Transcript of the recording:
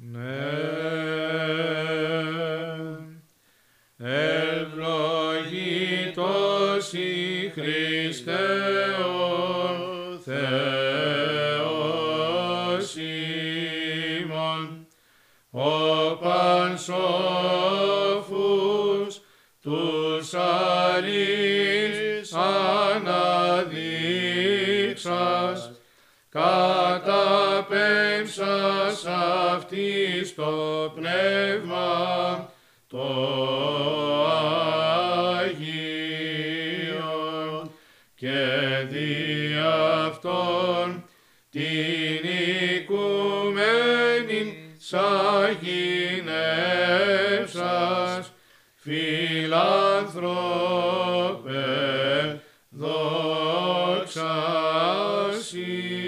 Ναι, ευλογητός εἰ Χριστέ ὁ Θεός υμών, ο πανσόφους τους αλείς αναδείξας, καταπέμψας αυτοίς το πνεύμα το Άγιον, και δι' αυτόν την οικουμένην σαγηνεύσας, Φιλάνθρωπε, δόξα σοι.